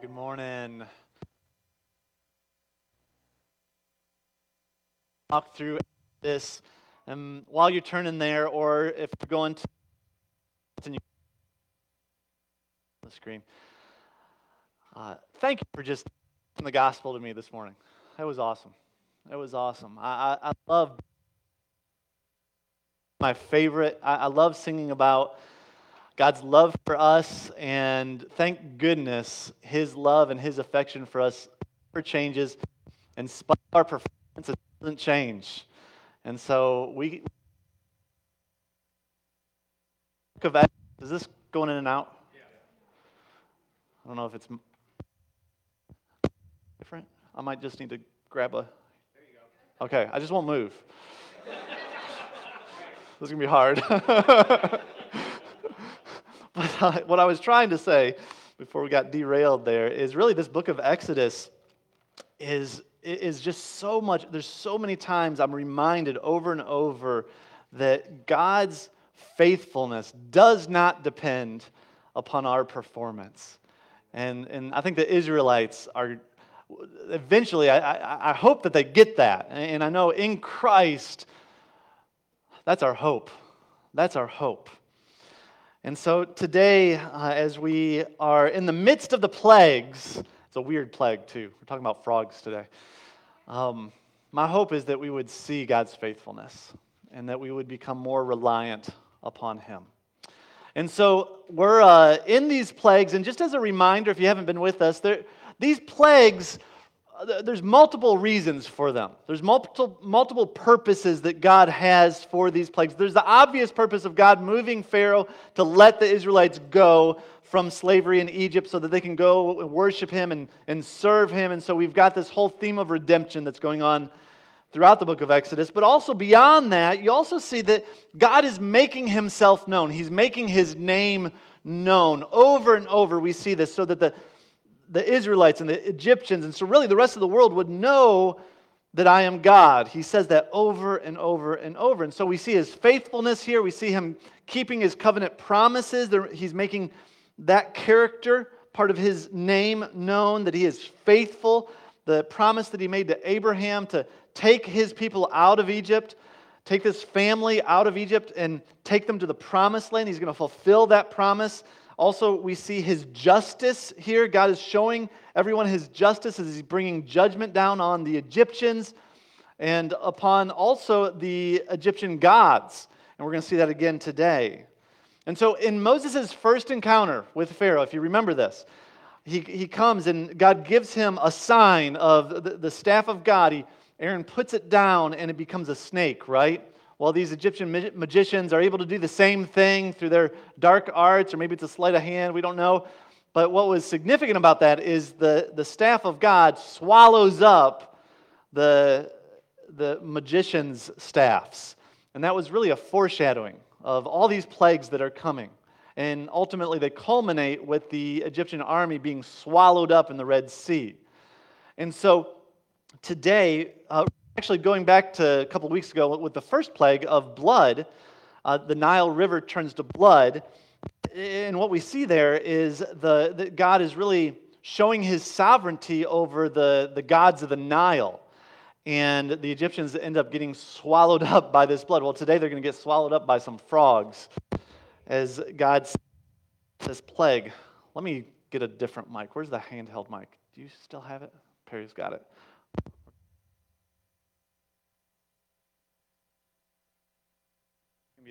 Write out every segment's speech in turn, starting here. Good morning. Walk through this, and while you're turning there, or if you're going to the screen, thank you for just teaching the gospel to me this morning. That was awesome. I love my favorite. I love singing about God's love for us, and thank goodness His love and His affection for us never changes, in spite of our performance, it doesn't change. And so we is this going in and out? Yeah. I don't know if it's different. I might just need to grab a. There you go. Okay, I just won't move. This is gonna be hard. But what I was trying to say before we got derailed there is really this book of Exodus is just so much. There's so many times I'm reminded over and over that God's faithfulness does not depend upon our performance. And I think the Israelites are eventually, I hope that they get that. And I know in Christ, that's our hope. That's our hope. And so today, as we are in the midst of the plagues, it's a weird plague too. We're talking about frogs today. My hope is that we would see God's faithfulness and that we would become more reliant upon Him. And so we're in these plagues, and just as a reminder, if you haven't been with us, these plagues, there's multiple reasons for them. There's multiple purposes that God has for these plagues. There's the obvious purpose of God moving Pharaoh to let the Israelites go from slavery in Egypt so that they can go and worship Him and serve Him. And so we've got this whole theme of redemption that's going on throughout the book of Exodus. But also beyond that, you also see that God is making Himself known. He's making His name known. Over and over we see this so that the Israelites and the Egyptians, and so really the rest of the world would know that I am God. He says that over and over and over. And so we see His faithfulness here. We see Him keeping His covenant promises. He's making that character, part of His name, known, that He is faithful. The promise that He made to Abraham to take His people out of Egypt, take this family out of Egypt and take them to the promised land. He's going to fulfill that promise. Also, we see His justice here. God is showing everyone His justice as He's bringing judgment down on the Egyptians and upon also the Egyptian gods. And we're going to see that again today. And so in Moses' first encounter with Pharaoh, if you remember this, he comes and God gives him a sign of the staff of God. Aaron puts it down and it becomes a snake, right? Well, these Egyptian magicians are able to do the same thing through their dark arts, or maybe it's a sleight of hand, we don't know. But what was significant about that is the staff of God swallows up the magicians' staffs. And that was really a foreshadowing of all these plagues that are coming. And ultimately they culminate with the Egyptian army being swallowed up in the Red Sea. And so today, actually, going back to a couple of weeks ago with the first plague of blood, the Nile River turns to blood. And what we see there is that God is really showing His sovereignty over the gods of the Nile. And the Egyptians end up getting swallowed up by this blood. Well, today they're going to get swallowed up by some frogs as God says this plague. Let me get a different mic. Where's the handheld mic? Do you still have it? Perry's got it.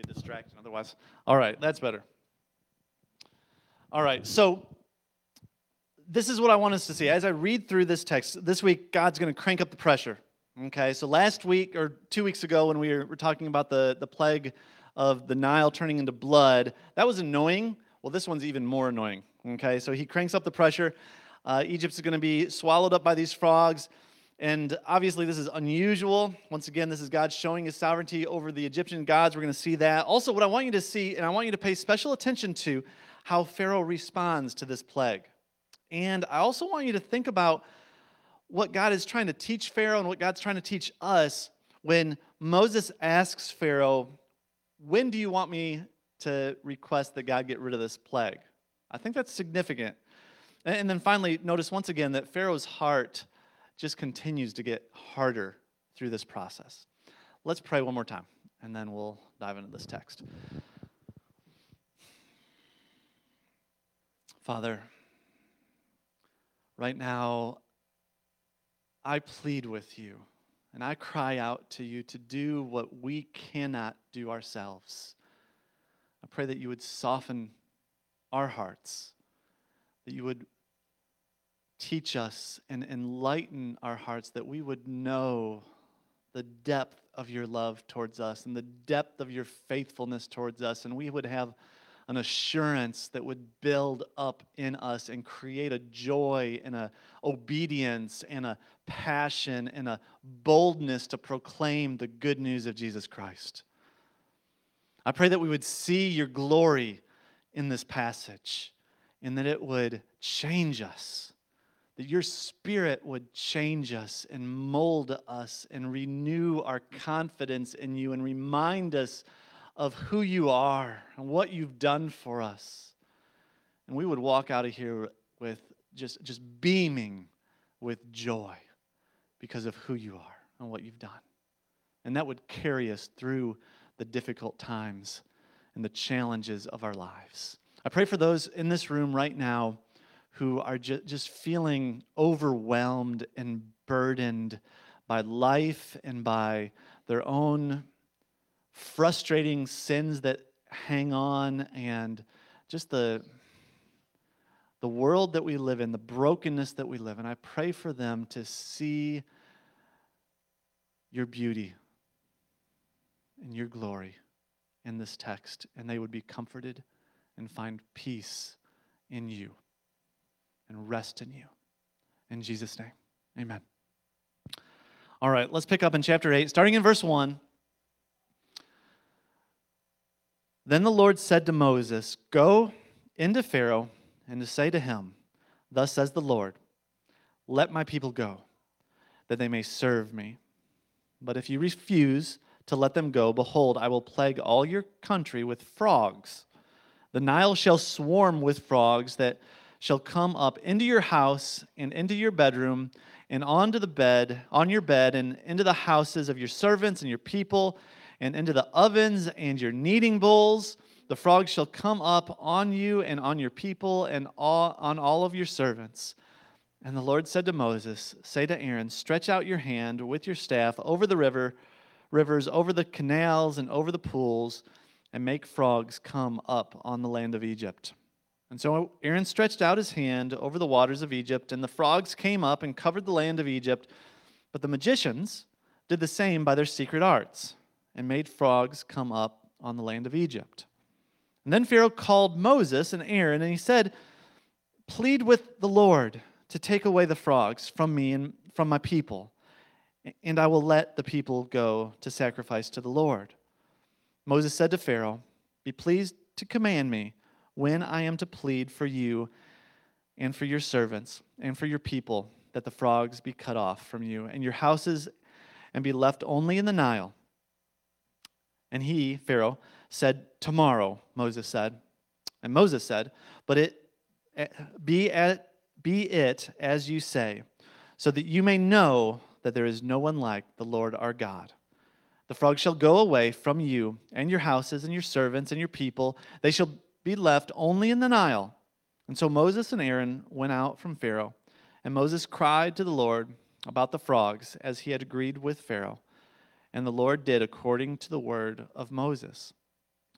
A distraction otherwise. All right, that's better. All right, so this is what I want us to see. As I read through this text, this week God's going to crank up the pressure. Okay, so last week or 2 weeks ago when we were talking about the plague of the Nile turning into blood, that was annoying. Well, this one's even more annoying. Okay, so He cranks up the pressure. Egypt's going to be swallowed up by these frogs. And obviously, this is unusual. Once again, this is God showing His sovereignty over the Egyptian gods. We're going to see that. Also, what I want you to see, and I want you to pay special attention to, how Pharaoh responds to this plague. And I also want you to think about what God is trying to teach Pharaoh and what God's trying to teach us when Moses asks Pharaoh, "When do you want me to request that God get rid of this plague?" I think that's significant. And then finally, notice once again that Pharaoh's heart just continues to get harder through this process. Let's pray one more time, and then we'll dive into this text. Father, right now, I plead with you, and I cry out to you to do what we cannot do ourselves. I pray that you would soften our hearts, that you would teach us and enlighten our hearts, that we would know the depth of your love towards us and the depth of your faithfulness towards us, and we would have an assurance that would build up in us and create a joy and a obedience and a passion and a boldness to proclaim the good news of Jesus Christ. I pray that we would see your glory in this passage and that it would change us, that your Spirit would change us and mold us and renew our confidence in you and remind us of who you are and what you've done for us. And we would walk out of here with just beaming with joy because of who you are and what you've done. And that would carry us through the difficult times and the challenges of our lives. I pray for those in this room right now who are just feeling overwhelmed and burdened by life and by their own frustrating sins that hang on, and just the world that we live in, the brokenness that we live in. I pray for them to see your beauty and your glory in this text, and they would be comforted and find peace in you and rest in you. In Jesus' name, amen. All right, let's pick up in chapter 8, starting in verse 1. Then the Lord said to Moses, "Go into Pharaoh and to say to him, 'Thus says the Lord, let my people go, that they may serve me. But if you refuse to let them go, behold, I will plague all your country with frogs. The Nile shall swarm with frogs that shall come up into your house and into your bedroom and on your bed and into the houses of your servants and your people, and into the ovens and your kneading bowls. The frogs shall come up on you and on your people and on all of your servants.'" And the Lord said to Moses, "Say to Aaron, stretch out your hand with your staff over the rivers, over the canals and over the pools, and make frogs come up on the land of Egypt." And so Aaron stretched out his hand over the waters of Egypt, and the frogs came up and covered the land of Egypt. But the magicians did the same by their secret arts, and made frogs come up on the land of Egypt. And then Pharaoh called Moses and Aaron, and he said, "Plead with the Lord to take away the frogs from me and from my people, and I will let the people go to sacrifice to the Lord." Moses said to Pharaoh, "Be pleased to command me when I am to plead for you and for your servants and for your people, that the frogs be cut off from you and your houses and be left only in the Nile." And he, Pharaoh, said, "Tomorrow," Moses said. And Moses said, "But it be as you say, so that you may know that there is no one like the Lord our God. The frogs shall go away from you and your houses and your servants and your people. They shall be left only in the Nile." And so Moses and Aaron went out from Pharaoh. And Moses cried to the Lord about the frogs, as he had agreed with Pharaoh. And the Lord did according to the word of Moses.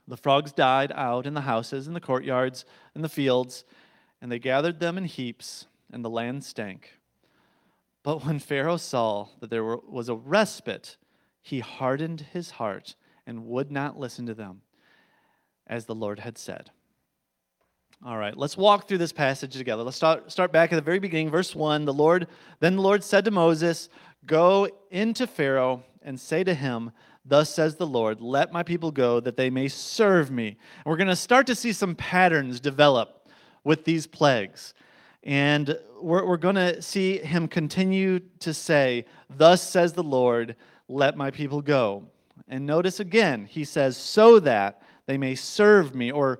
The frogs died out in the houses, in the courtyards, in the fields, and they gathered them in heaps, and the land stank. But when Pharaoh saw that there was a respite, he hardened his heart and would not listen to them, as the Lord had said. All right, let's walk through this passage together. Let's start back at the very beginning, verse 1. Then the Lord said to Moses, "Go into Pharaoh and say to him, 'Thus says the Lord, let my people go, that they may serve me.'" And we're going to start to see some patterns develop with these plagues. And we're going to see him continue to say, "Thus says the Lord, let my people go." And notice again, he says, "So that they may serve me," or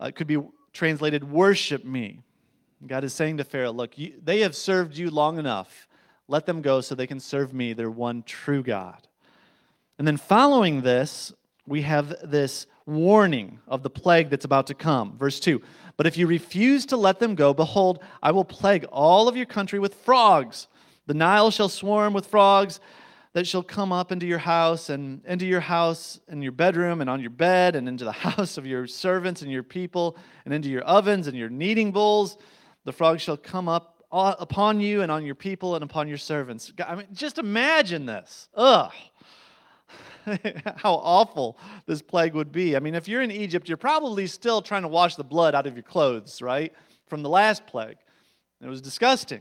it could be translated, "worship me." God is saying to Pharaoh, look, they have served you long enough. Let them go so they can serve me, their one true God. And then following this, we have this warning of the plague that's about to come. Verse 2, but if you refuse to let them go, behold, I will plague all of your country with frogs. The Nile shall swarm with frogs that shall come up into your house and your bedroom and on your bed and into the house of your servants and your people and into your ovens and your kneading bowls. The frogs shall come up upon you and on your people and upon your servants. I mean, just imagine this. Ugh. How awful this plague would be. I mean, if you're in Egypt, you're probably still trying to wash the blood out of your clothes, right? From the last plague. It was disgusting.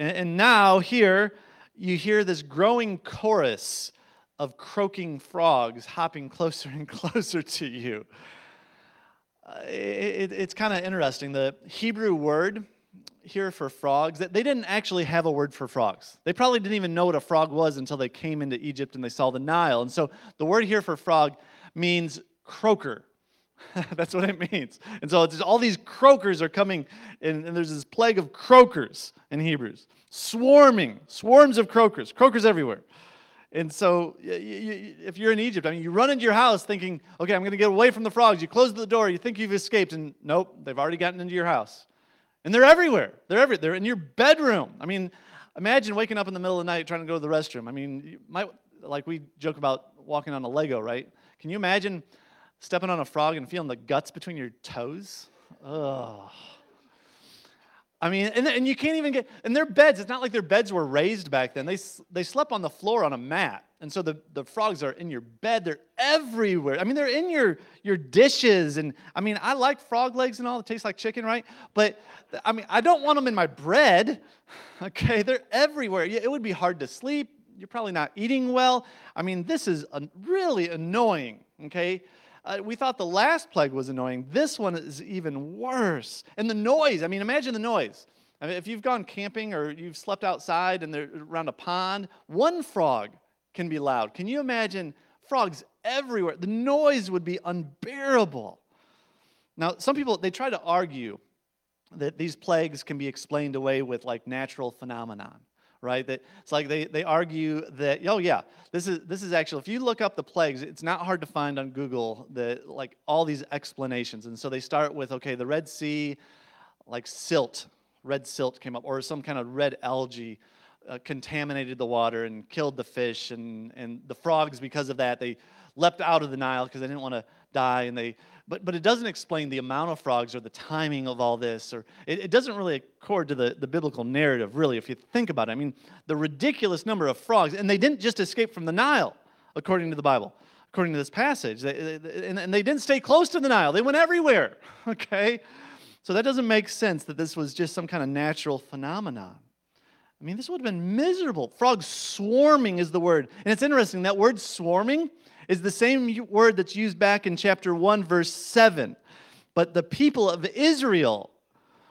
And now here, you hear this growing chorus of croaking frogs hopping closer and closer to you. It's kind of interesting. The Hebrew word here for frogs, they didn't actually have a word for frogs. They probably didn't even know what a frog was until they came into Egypt and they saw the Nile. And so the word here for frog means croaker. That's what it means. And so it's all these croakers are coming, and there's this plague of croakers in Hebrews. Swarms of croakers everywhere. And so if you're in Egypt, I mean, you run into your house thinking, okay, I'm going to get away from the frogs. You close the door, you think you've escaped, and nope, they've already gotten into your house. And they're everywhere. They're in your bedroom. I mean, imagine waking up in the middle of the night trying to go to the restroom. I mean, you might, like we joke about walking on a Lego, right? Can you imagine stepping on a frog and feeling the guts between your toes? Ugh. I mean, and you can't even get, and their beds, it's not like their beds were raised back then. They slept on the floor on a mat. And so the frogs are in your bed. They're everywhere. I mean, they're in your dishes. And I mean, I like frog legs and all. It tastes like chicken, right? But I mean, I don't want them in my bread. Okay, they're everywhere. It would be hard to sleep. You're probably not eating well. I mean, this is really annoying, okay? We thought the last plague was annoying. This one is even worse. And the noise, I mean, imagine the noise. I mean, if you've gone camping or you've slept outside and they're around a pond, one frog can be loud. Can you imagine frogs everywhere? The noise would be unbearable. Now, some people, they try to argue that these plagues can be explained away with, like, natural phenomenon. Right? That it's like they argue that, oh yeah, this is actually, if you look up the plagues, it's not hard to find on Google like all these explanations. And so they start with, okay, the Red Sea, like silt, red silt came up, or some kind of red algae contaminated the water and killed the fish, and the frogs, because of that, they leapt out of the Nile because they didn't want to die, but it doesn't explain the amount of frogs or the timing of all this, or it doesn't really accord to the biblical narrative, really, if you think about it. I mean, the ridiculous number of frogs, and they didn't just escape from the Nile, according to the Bible, according to this passage. And they didn't stay close to the Nile. They went everywhere, okay? So that doesn't make sense that this was just some kind of natural phenomenon. I mean, this would have been miserable. Frogs swarming is the word. And it's interesting, that word swarming is the same word that's used back in chapter 1, verse 7. But the people of Israel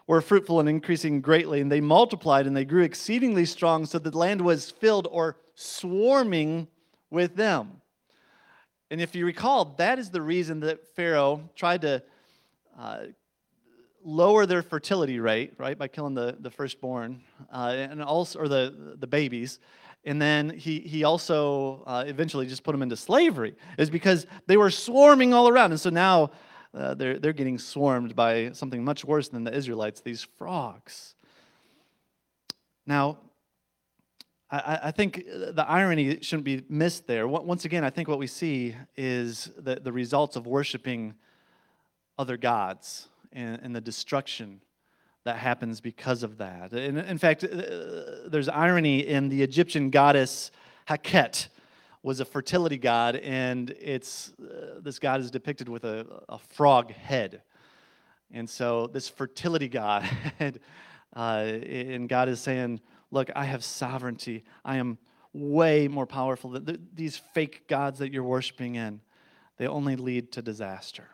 were fruitful and increasing greatly, and they multiplied, and they grew exceedingly strong, so that the land was filled or swarming with them. And if you recall, that is the reason that Pharaoh tried to lower their fertility rate, right, by killing the firstborn and also, or the babies. And then he also eventually just put them into slavery, is because they were swarming all around. And so now they're getting swarmed by something much worse than the Israelites, these frogs. Now, I think the irony shouldn't be missed there. Once again, I think what we see is the results of worshiping other gods and the destruction that happens because of that. And in fact, there's irony in the Egyptian goddess Heket was a fertility god, and this god is depicted with a frog head. And so this fertility god, and God is saying, look, I have sovereignty. I am way more powerful than these fake gods that you're worshiping in. They only lead to disaster.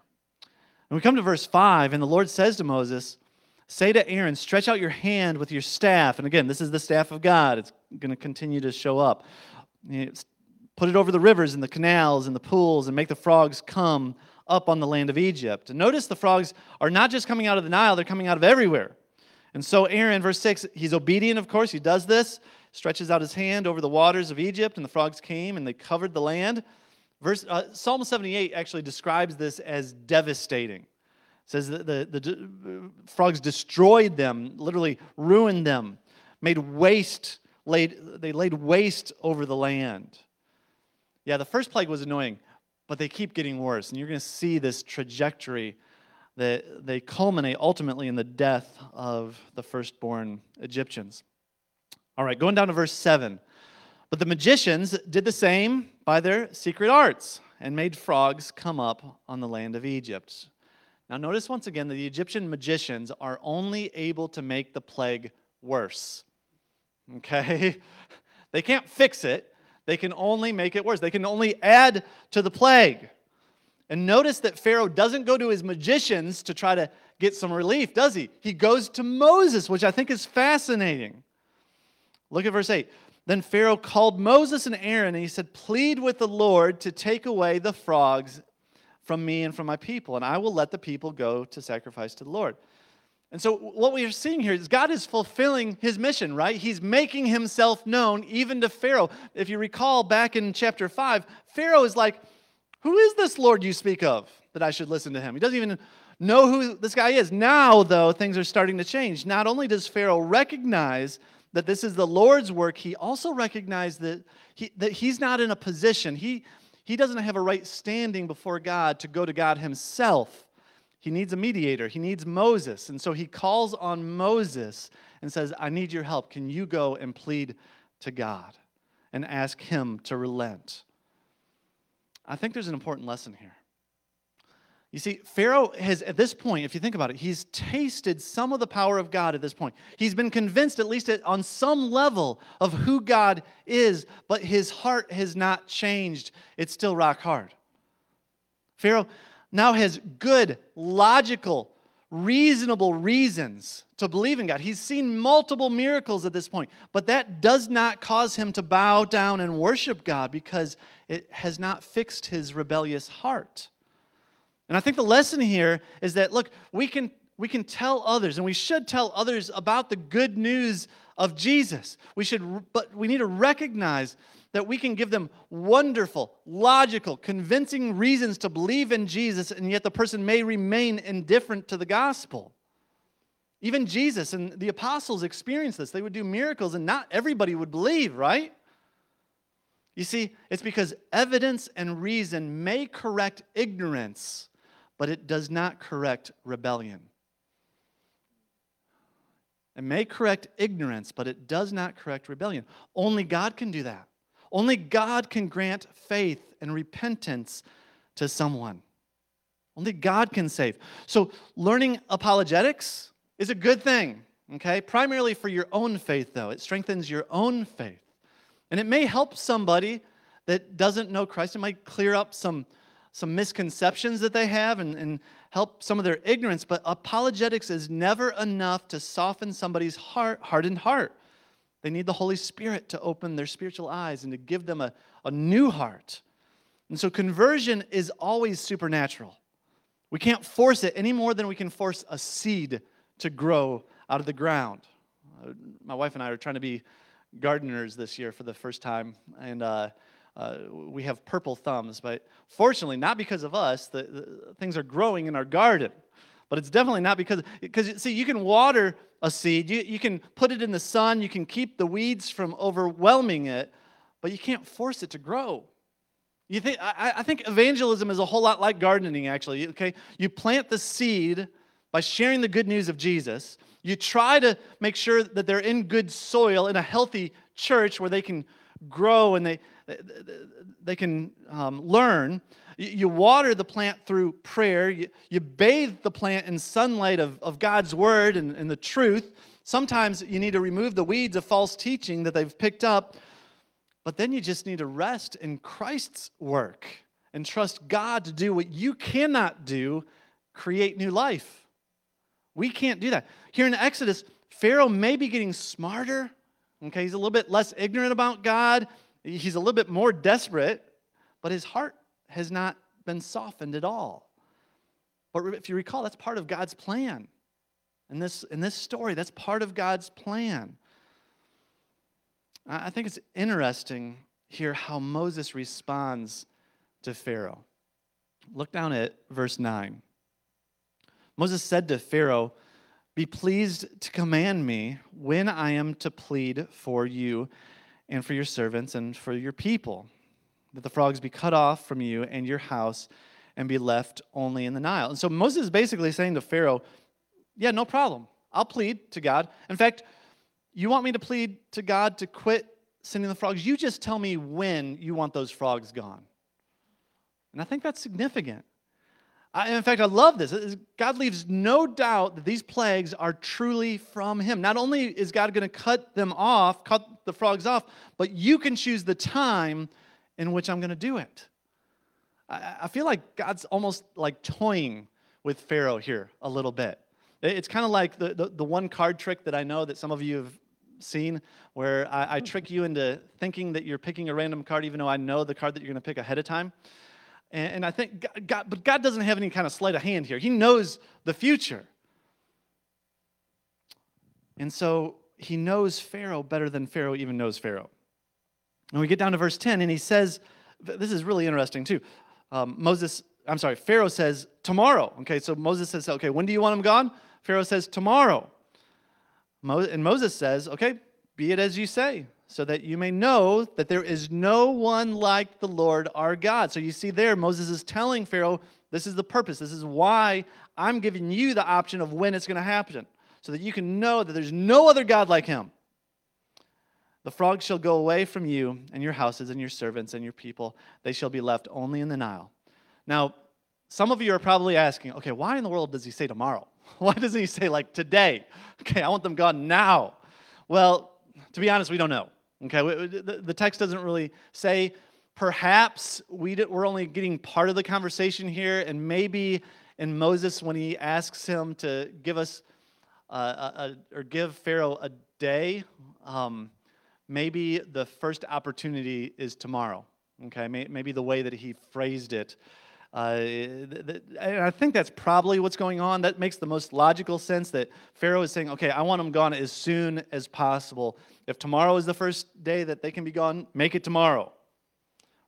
And we come to verse 5, and the Lord says to Moses, say to Aaron, stretch out your hand with your staff. And again, this is the staff of God. It's going to continue to show up. Put it over the rivers and the canals and the pools and make the frogs come up on the land of Egypt. And notice the frogs are not just coming out of the Nile, they're coming out of everywhere. And so Aaron, verse 6, he's obedient, of course. He does this, stretches out his hand over the waters of Egypt, and the frogs came, and they covered the land. Psalm 78 actually describes this as devastating. It says that the frogs destroyed them, literally ruined them, laid waste over the land. Yeah, the first plague was annoying, but they keep getting worse. And you're going to see this trajectory that they culminate ultimately in the death of the firstborn Egyptians. All right, going down to verse 7. But the magicians did the same by their secret arts and made frogs come up on the land of Egypt. Now notice once again that the Egyptian magicians are only able to make the plague worse. Okay? They can't fix it. They can only make it worse. They can only add to the plague. And notice that Pharaoh doesn't go to his magicians to try to get some relief, does he? He goes to Moses, which I think is fascinating. Look at verse 8. Then Pharaoh called Moses and Aaron, and he said, "Plead with the Lord to take away the frogs from me and from my people, and I will let the people go to sacrifice to the Lord." And so what we are seeing here is God is fulfilling his mission, right? He's making himself known even to Pharaoh. If you recall back in chapter 5, Pharaoh is like, "Who is this Lord you speak of that I should listen to him?" He doesn't even know who this guy is. Now, though, things are starting to change. Not only does Pharaoh recognize that this is the Lord's work, he also recognizes that he's not in a position. He doesn't have a right standing before God to go to God himself. He needs a mediator. He needs Moses. And so he calls on Moses and says, "I need your help. Can you go and plead to God and ask him to relent?" I think there's an important lesson here. You see, Pharaoh has, at this point, if you think about it, he's tasted some of the power of God at this point. He's been convinced, at least on some level, of who God is, but his heart has not changed. It's still rock hard. Pharaoh now has good, logical, reasonable reasons to believe in God. He's seen multiple miracles at this point, but that does not cause him to bow down and worship God because it has not fixed his rebellious heart. And I think the lesson here is that, look, we can tell others, and we should tell others about the good news of Jesus. But we need to recognize that we can give them wonderful, logical, convincing reasons to believe in Jesus, and yet the person may remain indifferent to the gospel. Even Jesus and the apostles experienced this. They would do miracles, and not everybody would believe, right? You see, it's because evidence and reason may correct ignorance, but it does not correct rebellion. It may correct ignorance, but it does not correct rebellion. Only God can do that. Only God can grant faith and repentance to someone. Only God can save. So learning apologetics is a good thing, okay? Primarily for your own faith, though. It strengthens your own faith. And it may help somebody that doesn't know Christ. It might clear up some misconceptions that they have and help some of their ignorance. But apologetics is never enough to soften somebody's hardened heart. They need the Holy Spirit to open their spiritual eyes and to give them a new heart. And so conversion is always supernatural. We can't force it any more than we can force a seed to grow out of the ground. My wife and I are trying to be gardeners this year for the first time, and we have purple thumbs, but fortunately, not because of us, the things are growing in our garden. But it's definitely not because see, you can water a seed, you can put it in the sun, you can keep the weeds from overwhelming it, but you can't force it to grow. I think evangelism is a whole lot like gardening, actually. Okay, you plant the seed by sharing the good news of Jesus. You try to make sure that they're in good soil in a healthy church where they can grow and they can learn. You water the plant through prayer. You bathe the plant in sunlight of God's word and the truth. Sometimes you need to remove the weeds of false teaching that they've picked up. But then you just need to rest in Christ's work and trust God to do what you cannot do, create new life. We can't do that. Here in Exodus, Pharaoh may be getting smarter. Okay, he's a little bit less ignorant about God. He's a little bit more desperate, but his heart has not been softened at all. But if you recall, that's part of God's plan. In this story, that's part of God's plan. I think it's interesting here how Moses responds to Pharaoh. Look down at verse 9. Moses said to Pharaoh, "Be pleased to command me when I am to plead for you and for your servants and for your people, that the frogs be cut off from you and your house and be left only in the Nile." And so Moses is basically saying to Pharaoh, yeah, no problem. I'll plead to God. In fact, you want me to plead to God to quit sending the frogs? You just tell me when you want those frogs gone. And I think that's significant. In fact, I love this. God leaves no doubt that these plagues are truly from him. Not only is God going to cut the frogs off, but you can choose the time in which I'm going to do it. I feel like God's almost like toying with Pharaoh here a little bit. It's kind of like the one card trick that I know that some of you have seen, where I trick you into thinking that you're picking a random card, even though I know the card that you're going to pick ahead of time. And I think God doesn't have any kind of sleight of hand here. He knows the future. And so he knows Pharaoh better than Pharaoh even knows Pharaoh. And we get down to verse 10, and he says, this is really interesting too. Pharaoh says, tomorrow. Okay, so Moses says, okay, when do you want him gone? Pharaoh says, tomorrow. And Moses says, okay, be it as you say, so that you may know that there is no one like the Lord our God. So you see there, Moses is telling Pharaoh, this is the purpose. This is why I'm giving you the option of when it's going to happen, so that you can know that there's no other God like him. The frogs shall go away from you and your houses and your servants and your people. They shall be left only in the Nile. Now, some of you are probably asking, okay, why in the world does he say tomorrow? Why doesn't he say like today? Okay, I want them gone now. Well, to be honest, we don't know. Okay, the text doesn't really say. Perhaps we're only getting part of the conversation here, and maybe in Moses, when he asks him to give Pharaoh a day, maybe the first opportunity is tomorrow. Okay, maybe the way that he phrased it. And I think that's probably what's going on. That makes the most logical sense, that Pharaoh is saying, okay, I want them gone as soon as possible. If tomorrow is the first day that they can be gone, make it tomorrow.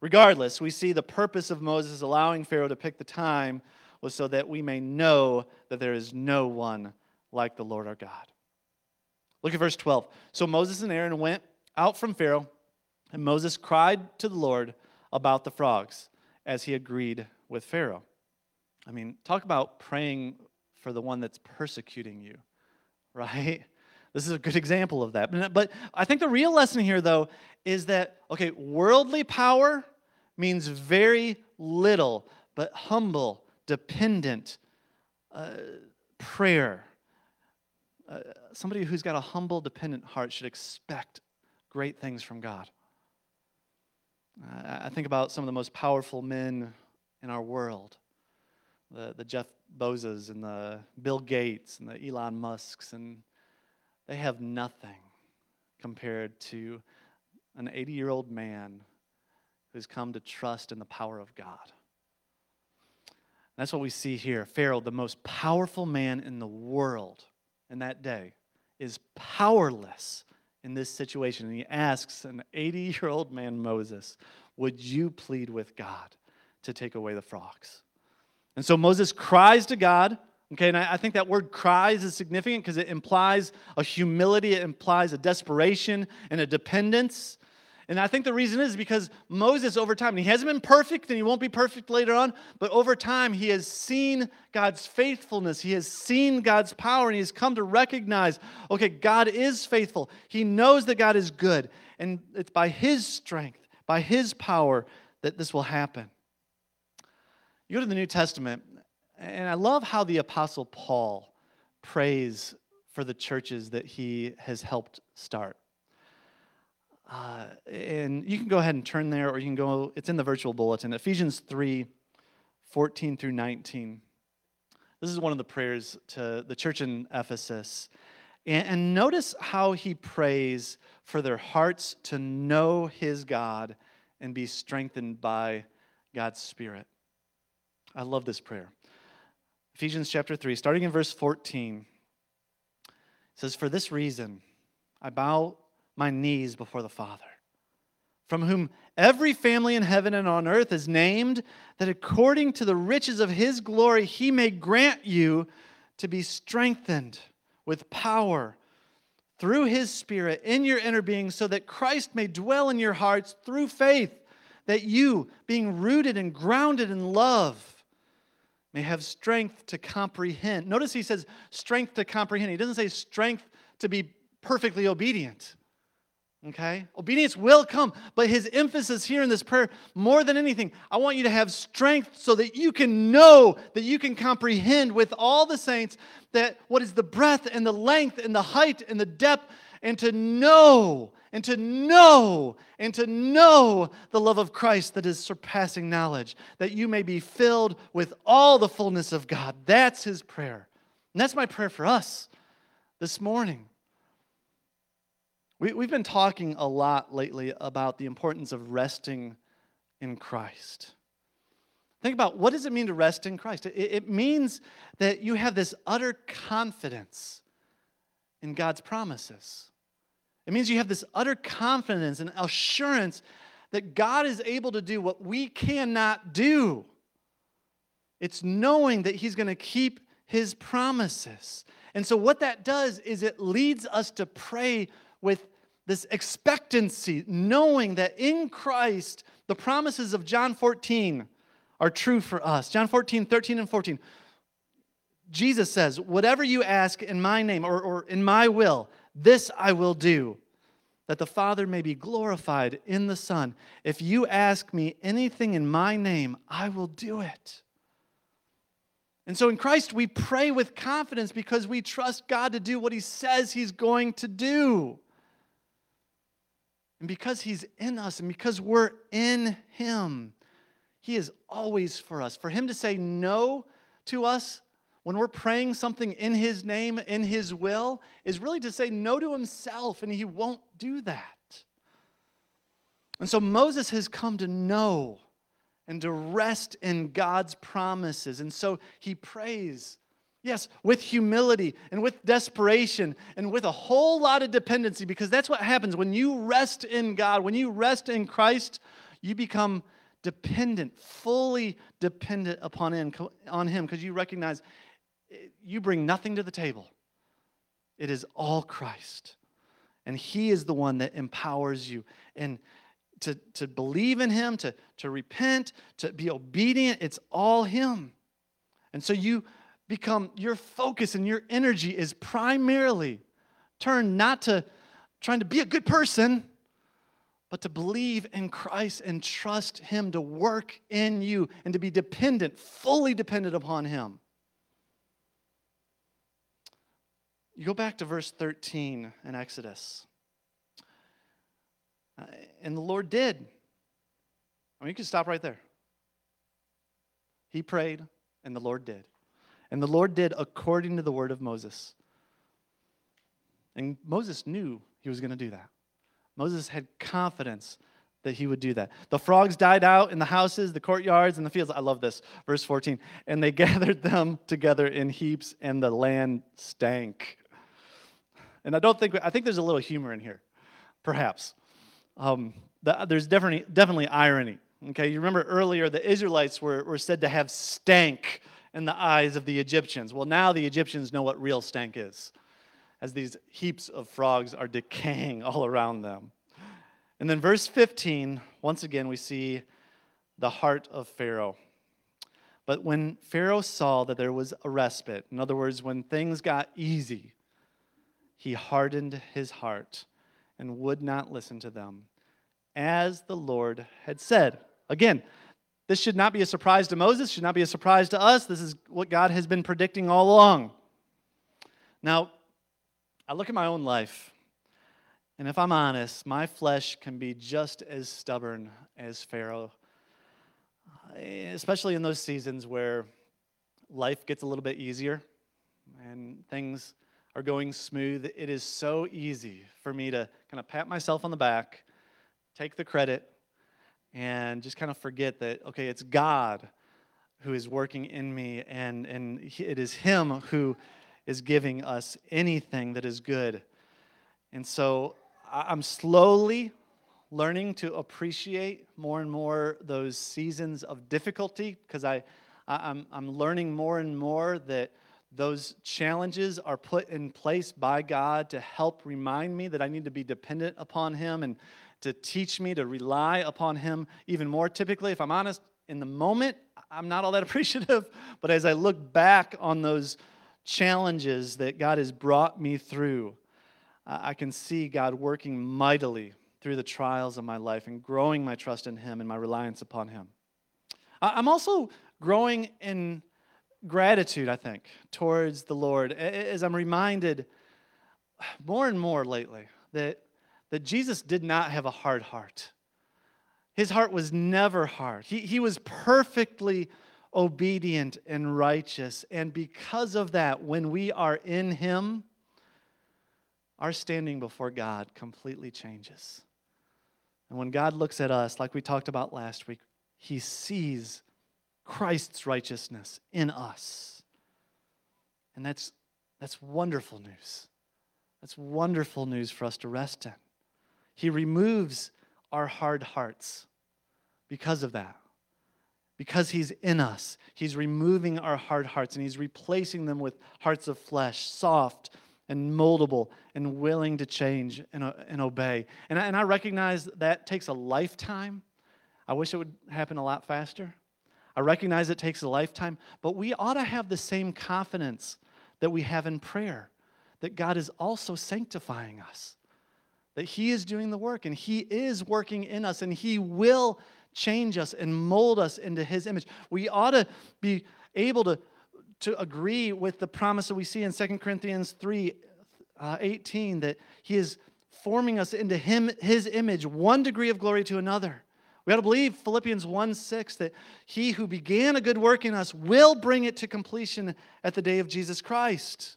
Regardless, we see the purpose of Moses allowing Pharaoh to pick the time was so that we may know that there is no one like the Lord our God. Look at verse 12. So Moses and Aaron went out from Pharaoh, and Moses cried to the Lord about the frogs, as he agreed with Pharaoh. I mean, talk about praying for the one that's persecuting you, right? This is a good example of that. But I think the real lesson here, though, is that, okay, worldly power means very little, but humble, dependent prayer. Somebody who's got a humble, dependent heart should expect great things from God. I think about some of the most powerful men in our world, the Jeff Bezos and the Bill Gates and the Elon Musks, and they have nothing compared to an 80-year-old man who's come to trust in the power of God. And that's what we see here. Pharaoh, the most powerful man in the world in that day, is powerless in this situation, and he asks an 80-year-old man, Moses, would you plead with God to take away the frogs? And so Moses cries to God, okay, and I think that word cries is significant because it implies a humility, it implies a desperation and a dependence. And I think the reason is because Moses, over time, and he hasn't been perfect, and he won't be perfect later on, but over time, he has seen God's faithfulness. He has seen God's power, and he has come to recognize, okay, God is faithful. He knows that God is good, and it's by his strength, by his power, that this will happen. You go to the New Testament, and I love how the Apostle Paul prays for the churches that he has helped start. And you can go ahead and turn there, or you can go, it's in the virtual bulletin, Ephesians 3, 14 through 19. This is one of the prayers to the church in Ephesus. And notice how he prays for their hearts to know his God and be strengthened by God's Spirit. I love this prayer. Ephesians chapter 3, starting in verse 14. says, "For this reason, I bow my knees before the Father, from whom every family in heaven and on earth is named, that according to the riches of his glory, he may grant you to be strengthened with power through his Spirit in your inner being, so that Christ may dwell in your hearts through faith, that you, being rooted and grounded in love, may have strength to comprehend." Notice he says strength to comprehend. He doesn't say strength to be perfectly obedient. Okay? Obedience will come, but his emphasis here in this prayer, more than anything, I want you to have strength so that you can know, that you can comprehend with all the saints that what is the breadth and the length and the height and the depth, and to know, and to know, and to know the love of Christ that is surpassing knowledge, that you may be filled with all the fullness of God. That's his prayer. And that's my prayer for us this morning. We've been talking a lot lately about the importance of resting in Christ. Think about, what does it mean to rest in Christ? It means that you have this utter confidence in God's promises. It means you have this utter confidence and assurance that God is able to do what we cannot do. It's knowing that he's going to keep his promises. And so what that does is it leads us to pray with this expectancy, knowing that in Christ, the promises of John 14 are true for us. John 14, 13, and 14. Jesus says, "Whatever you ask in my name or in my will, this I will do, that the Father may be glorified in the Son. If you ask me anything in my name, I will do it." And so in Christ, we pray with confidence because we trust God to do what he says he's going to do. And because he's in us and because we're in him, he is always for us. For him to say no to us when we're praying something in his name, in his will, is really to say no to himself, and he won't do that. And so Moses has come to know and to rest in God's promises. And so he prays, yes, with humility and with desperation and with a whole lot of dependency, because that's what happens when you rest in God, when you rest in Christ, you become dependent, fully dependent upon him, because you recognize you bring nothing to the table. It is all Christ. And he is the one that empowers you. And to believe in him, to repent, to be obedient, it's all him. And so you become, your focus and your energy is primarily turned not to trying to be a good person, but to believe in Christ and trust him to work in you and to be dependent, fully dependent upon him. You go back to verse 13 in Exodus. And the Lord did. I mean, you can stop right there. He prayed, and the Lord did. And the Lord did according to the word of Moses. And Moses knew he was going to do that. Moses had confidence that he would do that. The frogs died out in the houses, the courtyards, and the fields. I love this. Verse 14. And they gathered them together in heaps, and the land stank. And I think there's a little humor in here, perhaps. There's definitely irony. Okay, you remember earlier the Israelites were said to have stank in the eyes of the Egyptians. Well, now the Egyptians know what real stank is, as these heaps of frogs are decaying all around them. And then verse 15, once again, we see the heart of Pharaoh. But when Pharaoh saw that there was a respite, in other words, when things got easy, he hardened his heart and would not listen to them, as the Lord had said. Again, this should not be a surprise to Moses, should not be a surprise to us. This is what God has been predicting all along. Now, I look at my own life, and if I'm honest, my flesh can be just as stubborn as Pharaoh, especially in those seasons where life gets a little bit easier and things are going smooth. It is so easy for me to kind of pat myself on the back, take the credit, and just kind of forget that, okay, it's God who is working in me, and it is him who is giving us anything that is good. And so I'm slowly learning to appreciate more and more those seasons of difficulty, because I'm learning more and more that those challenges are put in place by God to help remind me that I need to be dependent upon Him and to teach me to rely upon Him even more. Typically, if I'm honest, in the moment, I'm not all that appreciative, but as I look back on those challenges that God has brought me through, I can see God working mightily through the trials of my life and growing my trust in Him and my reliance upon Him. I'm also growing in gratitude, I think, towards the Lord, as I'm reminded more and more lately that Jesus did not have a hard heart. His heart was never hard. He was perfectly obedient and righteous. And because of that, when we are in Him, our standing before God completely changes. And when God looks at us, like we talked about last week, He sees Christ's righteousness in us. And that's wonderful news. That's wonderful news for us to rest in. He removes our hard hearts because of that. Because He's in us, He's removing our hard hearts, and He's replacing them with hearts of flesh, soft and moldable and willing to change and obey. And I recognize that takes a lifetime. I wish it would happen a lot faster. I recognize it takes a lifetime, but we ought to have the same confidence that we have in prayer, that God is also sanctifying us, that He is doing the work, and He is working in us, and He will change us and mold us into His image. We ought to be able to agree with the promise that we see in 2 Corinthians 3:18, that He is forming us into His image, one degree of glory to another. We ought to believe Philippians 1:6, that He who began a good work in us will bring it to completion at the day of Jesus Christ.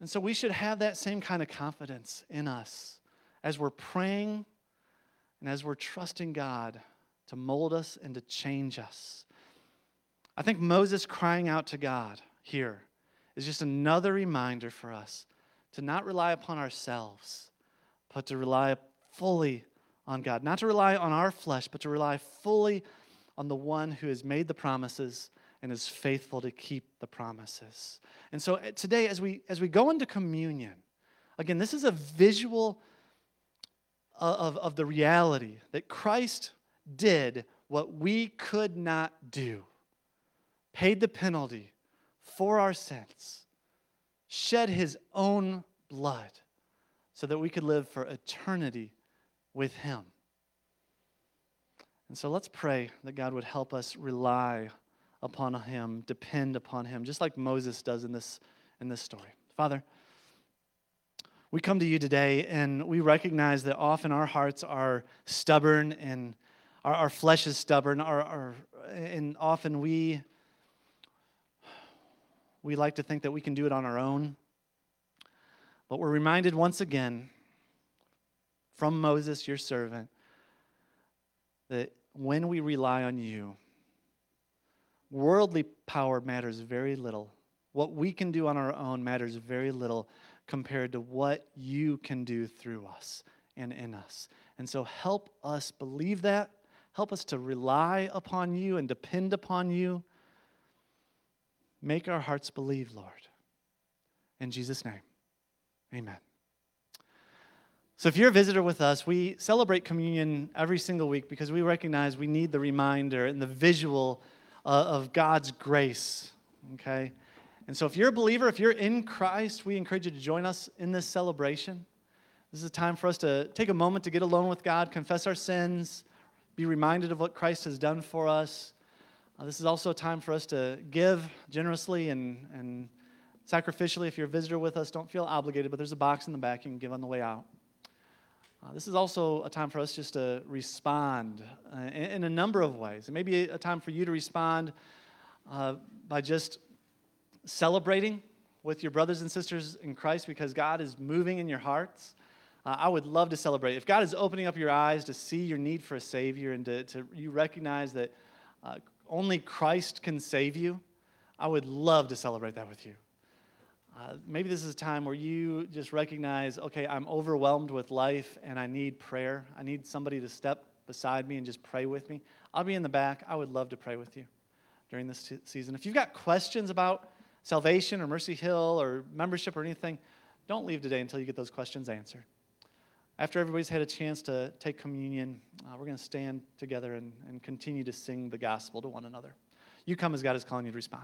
And so we should have that same kind of confidence in us as we're praying and as we're trusting God to mold us and to change us. I think Moses crying out to God here is just another reminder for us to not rely upon ourselves, but to rely fully on God. Not to rely on our flesh, but to rely fully on the one who has made the promises and is faithful to keep the promises. And so today, as we go into communion, again, this is a visual of the reality that Christ did what we could not do, paid the penalty for our sins, shed His own blood so that we could live for eternity with Him. And so let's pray that God would help us rely upon Him, depend upon Him, just like Moses does in this story. Father, we come to You today, and we recognize that often our hearts are stubborn, and our flesh is stubborn, and often we like to think that we can do it on our own. But we're reminded once again from Moses, Your servant, that when we rely on You, worldly power matters very little. What we can do on our own matters very little compared to what You can do through us and in us. And so help us believe that. Help us to rely upon You and depend upon You. Make our hearts believe, Lord. In Jesus' name, amen. So if you're a visitor with us, we celebrate communion every single week because we recognize we need the reminder and the visual of God's grace, okay? And so if you're a believer, if you're in Christ, we encourage you to join us in this celebration. This is a time for us to take a moment to get alone with God, confess our sins, be reminded of what Christ has done for us. This is also a time for us to give generously and sacrificially. If you're a visitor with us, don't feel obligated, but there's a box in the back you can give on the way out. This is also a time for us just to respond in a number of ways. It may be a time for you to respond by just celebrating with your brothers and sisters in Christ because God is moving in your hearts. I would love to celebrate. If God is opening up your eyes to see your need for a Savior and to you recognize that only Christ can save you, I would love to celebrate that with you. Maybe this is a time where you just recognize, okay, I'm overwhelmed with life and I need prayer. I need somebody to step beside me and just pray with me. I'll be in the back. I would love to pray with you during this season. If you've got questions about salvation or Mercy Hill or membership or anything, don't leave today until you get those questions answered. After everybody's had a chance to take communion, we're going to stand together and continue to sing the gospel to one another. You come as God is calling you to respond.